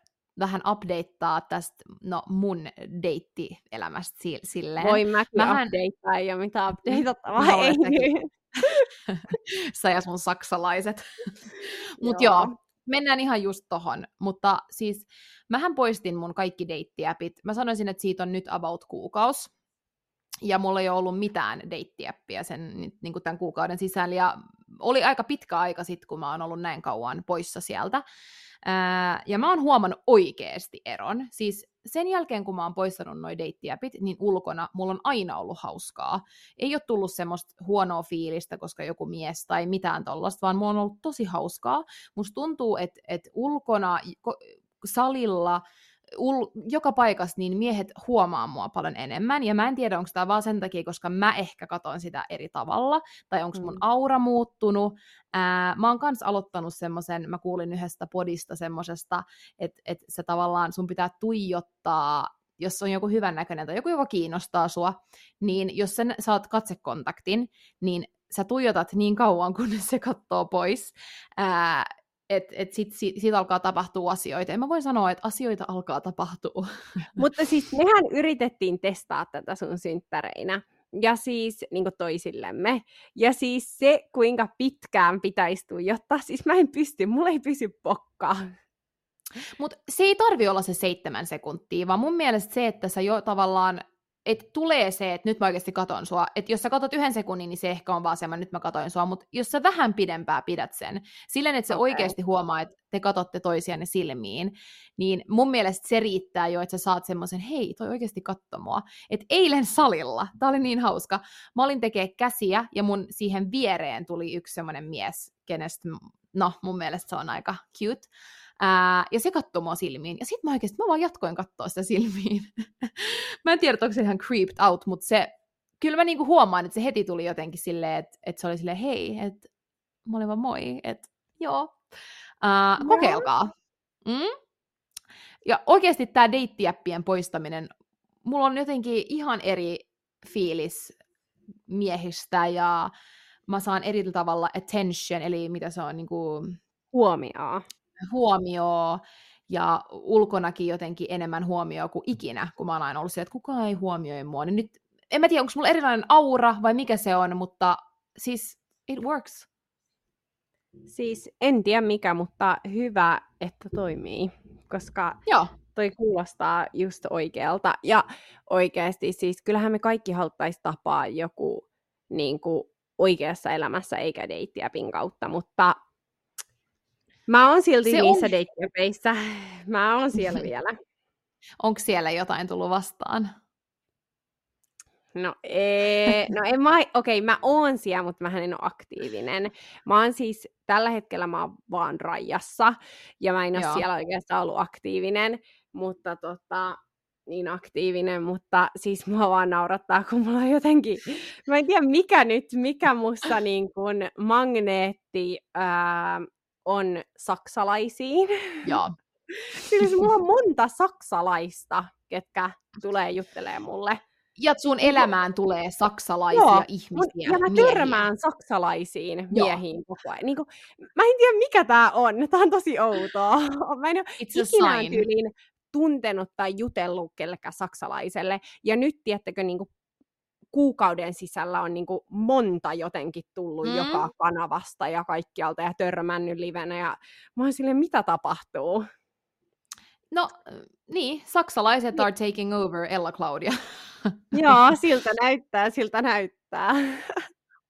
vähän updateaa tästä no, mun deittielämästä silleen. Voin mäkin mähän... updateaa, ei ole mitään updateattavaa. No, ei. Sä ja sun saksalaiset. Mut joo. joo, mennään ihan just tohon. Mutta siis mähän poistin mun kaikki deittiäpit. Mä sanoisin, että siitä on nyt about kuukaus. Ja mulla ei ole ollut mitään deittiäppiä sen niin kuin tämän kuukauden sisällä. Ja oli aika pitkä aika sitten, kun mä oon ollut näin kauan poissa sieltä. Ää, ja mä oon huomannut oikeasti eron. Siis sen jälkeen, kun mä oon poistanut noi deittiäpit, niin ulkona mulla on aina ollut hauskaa. Ei ole tullut semmoista huonoa fiilistä, koska joku mies tai mitään tollasta, vaan mulla on ollut tosi hauskaa. Musta tuntuu, että et ulkona, salilla... joka paikassa niin miehet huomaa mua paljon enemmän, ja mä en tiedä, onko tämä vaan sen takia, koska mä ehkä katon sitä eri tavalla, tai onko mun aura muuttunut. Ää, mä oon kans aloittanut semmoisen, mä kuulin yhdestä podista semmosesta, että et se tavallaan sun pitää tuijottaa, jos on joku hyvän näköinen tai joku, joka kiinnostaa sua, niin jos sen saat katsekontaktin, niin sä tuijotat niin kauan, kun se kattoo pois. Ää, Että et sit, sit, sit alkaa tapahtua asioita. En mä voi sanoa, että asioita alkaa tapahtua. Mutta siis mehän yritettiin testaa tätä sun synttäreinä. Ja siis niin kuin toisillemme. Ja siis se, kuinka pitkään pitäisi tuijottaa. Siis mä en pysty, mulla ei pysy pokkaa. Mutta se ei tarvi olla se seitsemän sekuntia, vaan mun mielestä se, että sä jo tavallaan... Että tulee se, että nyt mä oikeasti katon sua. Että jos sä katot yhden sekunnin, niin se ehkä on vaan semmoinen, nyt mä katoin sua. Mutta jos sä vähän pidempää pidät sen, silleen, että sä okay. oikeasti huomaa, että te katotte toisianne silmiin, niin mun mielestä se riittää jo, että sä saat semmoisen, hei, toi oikeasti katto mua. Että eilen salilla, tää oli niin hauska, mä olin tekee käsiä ja mun siihen viereen tuli yksi semmoinen mies, kenestä, no mun mielestä se on aika cute. Ää, ja se kattoi mua silmiin. Ja sit mä oikeesti, mä vaan jatkoin katsoa sitä silmiin. Mä en tiedä, onko se ihan creeped out, mutta se, kyllä mä niinku huomaan, että se heti tuli jotenkin silleen, että et se oli silleen, hei, että mä olin vaan moi, että joo. Ää, kokeilkaa. Mm? Ja oikeesti tää deittiäppien poistaminen, mulla on jotenkin ihan eri fiilis miehistä ja mä saan eri tavalla attention, eli mitä se on niinku... Huomioon. huomioon ja ulkonakin jotenkin enemmän huomioon kuin ikinä, kun mä oon aina ollut siellä, että kukaan ei huomioi mua. Niin nyt, en mä tiedä, onko mulla erilainen aura vai mikä se on, mutta siis it works. Siis en tiedä mikä, mutta hyvä, että toimii, koska Joo. toi kuulostaa just oikealta. Ja oikeasti siis kyllähän me kaikki haluttaisiin tapaa joku niin kuin oikeassa elämässä eikä deittiäpin kautta, mutta mä oon silti se niissä on... deittiäpeissä. Mä oon siellä vielä. Onko siellä jotain tullut vastaan? No, ee, no en mä, okei, okay, mä oon siellä, mutta mähän en ole aktiivinen. Mä oon siis, tällä hetkellä mä oon vaan rajassa, ja mä en ole Joo. siellä oikeastaan ollut aktiivinen, mutta tota, niin aktiivinen, mutta siis mua vaan naurattaa, kun mulla on jotenkin, mä en tiedä mikä nyt, mikä musta niin kuin magneetti, ää, on saksalaisiin. Joo. Siis mulla on monta saksalaista, ketkä tulee juttelemaan mulle. Ja sun elämään tulee saksalaisia Joo. ihmisiä. Ja mä miehiä. törmään saksalaisiin Joo. miehiin koko ajan. Niin kun, mä en tiedä, mikä tää on. Tää on tosi outoa. Mä en ole ikinä tyyliin tuntenut tai jutellut kellekään saksalaiselle. Ja nyt, tiettäkö, niin kuukauden sisällä on niin kuin monta jotenkin tullut mm. joka kanavasta ja kaikkialta ja törmännyt livenä. Ja mä oon silleen, mitä tapahtuu? No niin, saksalaiset niin. are taking over Ella-Claudia. Joo, siltä näyttää, siltä näyttää.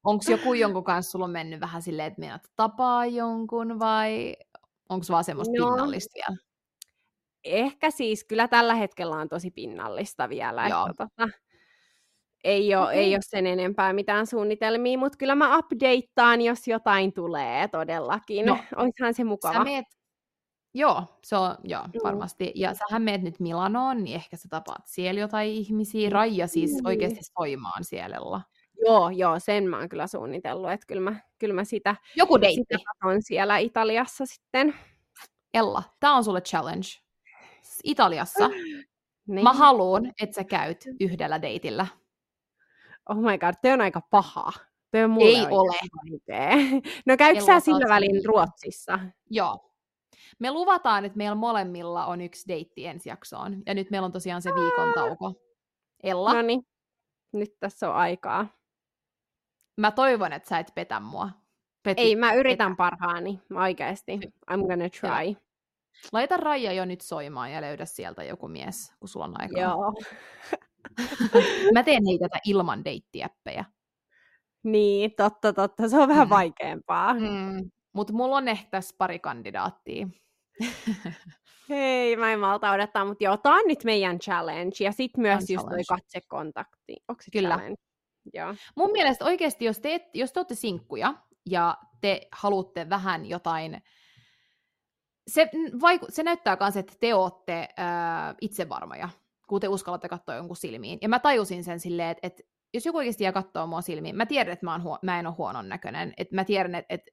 Onko joku jonkun kanssa sulla mennyt vähän silleen, että meidät tapaa jonkun vai onko vaan semmoista no. pinnallista vielä? Ehkä siis, kyllä tällä hetkellä on tosi pinnallista vielä. Joo. Että tota... Ei ole, mm-hmm. ei ole sen enempää mitään suunnitelmia, mutta kyllä mä updateaan, jos jotain tulee todellakin. No, oishan se mukava. Meet... Joo, se on joo, mm. varmasti. Ja sähän meet nyt Milanoon, niin ehkä sä tapaat siellä jotain ihmisiä. Raija siis mm. oikeasti soimaan siellä. Joo, joo, sen mä oon kyllä suunnitellut, että kyllä mä, kyllä mä sitä... Joku deitti. Sitä on siellä Italiassa sitten. Ella, tää on sulle challenge. Italiassa. Niin. Mä haluun, että sä käyt yhdellä deitillä. Oh my god, te on aika paha. Te on mulle ei ole. Vaikea. No käytkö sä sillä välin Ruotsissa? Joo. Me luvataan, että meillä molemmilla on yksi deitti ensi jaksoon. Ja nyt meillä on tosiaan se viikon tauko. Ella? No niin, nyt tässä on aikaa. Mä toivon, että sä et petä mua. Peti, Ei, mä yritän petä. parhaani, oikeesti. I'm gonna try. Ja. Laita Raija jo nyt soimaan ja löydä sieltä joku mies, kun sulla on aikaa. Joo. Mä teen niitä ilman deittiäppejä. Niin, totta, totta. Se on vähän mm. vaikeampaa. Mm. Mutta mulla on ehkä tässä pari kandidaattia. Hei, mä en malta odottaa, mutta joo, tää on nyt meidän challenge. Ja sit myös on just challenge. Toi katsekontakti. Onko se Kyllä. challenge? Joo. Mun mielestä oikeasti, jos te, jos te olette sinkkuja ja te haluatte vähän jotain, se, vaiku, se näyttää myös, että te olette äh, itsevarmoja, kun te uskallatte katsoa jonkun silmiin. Ja mä tajusin sen silleen, että, että jos joku oikeasti jää katsoa mua silmiin, mä tiedän, että mä, huo, mä en ole huonon näköinen, että mä tiedän, että, että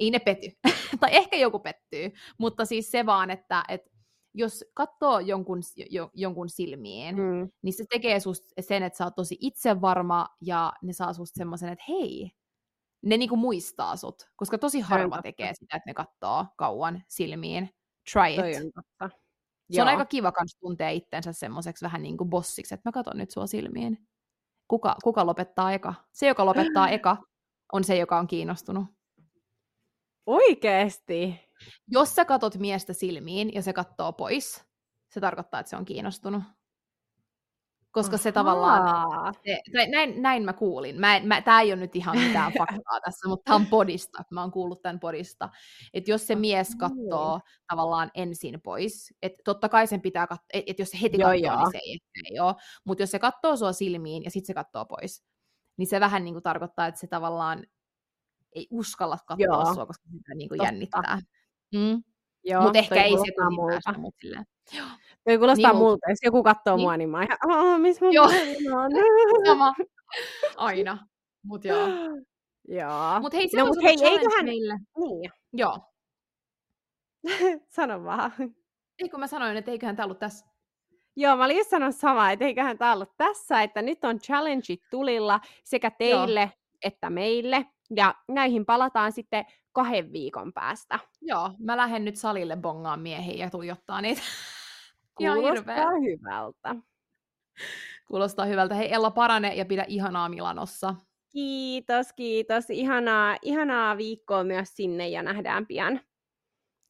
ei ne pety. Tai ehkä joku pettyy, mutta siis se vaan, että, että jos katsoo jonkun, jo, jonkun silmiin, mm. niin se tekee susta sen, että sä oot tosi itsevarma ja ne saa susta semmoisen, että hei, ne niinku muistaa sut. Koska tosi harva tekee sitä, että ne katsoo kauan silmiin. Try it. Se on aika kiva kans tuntea itsensä semmoiseksi vähän niin kuin bossiksi, että mä katson nyt sua silmiin. Kuka, kuka lopettaa eka? Se, joka lopettaa eka, on se, joka on kiinnostunut. Oikeesti? Jos sä katot miestä silmiin ja se katsoo pois, se tarkoittaa, että se on kiinnostunut. Koska Ahaa. se tavallaan... Se, tai näin, näin mä kuulin. Mä, mä, tää ei ole nyt ihan mitään faktaa tässä, mutta tää on podista. Mä oon kuullut tämän podista. Että jos se mies katsoo tavallaan ensin pois, että totta kai sen pitää katsoa, että et jos se heti katsoo, joo, niin se ei, ei ole. Mutta jos se katsoo sua silmiin ja sitten se katsoo pois, niin se vähän niin kuin tarkoittaa, että se tavallaan ei uskalla katsoa Joo. sua, koska sitä niin kuin jännittää. Mm. Mutta ehkä ei se tule muuta. Mut toi kuulostaa niin, multa. Jos joku katsoo niin. mua, niin mä ihan, aah, missä mun on? Sama. Aina. Mut joo. joo. Mut hei, se no, on mut hei, eiköhän... meille. Niin. Joo. Sano vaan. Ei kun mä sanoin, että eiköhän tää ollut tässä. Joo, mä olin just sanonut samaa, että eiköhän tää ollut tässä, että nyt on challengeit tulilla sekä teille joo. että meille. Ja näihin palataan sitten kahden viikon päästä. Joo, mä lähden nyt salille bongaan miehiin ja tuijottaa niitä. Kuulostaa hyvältä. Kuulostaa hyvältä. Hei Ella, parane ja pidä ihanaa Milanossa. Kiitos, kiitos. Ihanaa, ihanaa viikkoa myös sinne ja nähdään pian.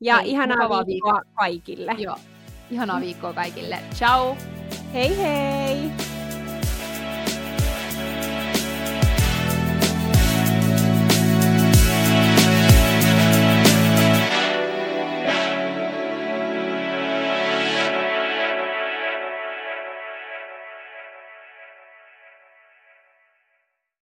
Ja hei, ihanaa viikkoa, viikkoa kaikille. Joo, ihanaa viikkoa kaikille. Ciao! Hei hei!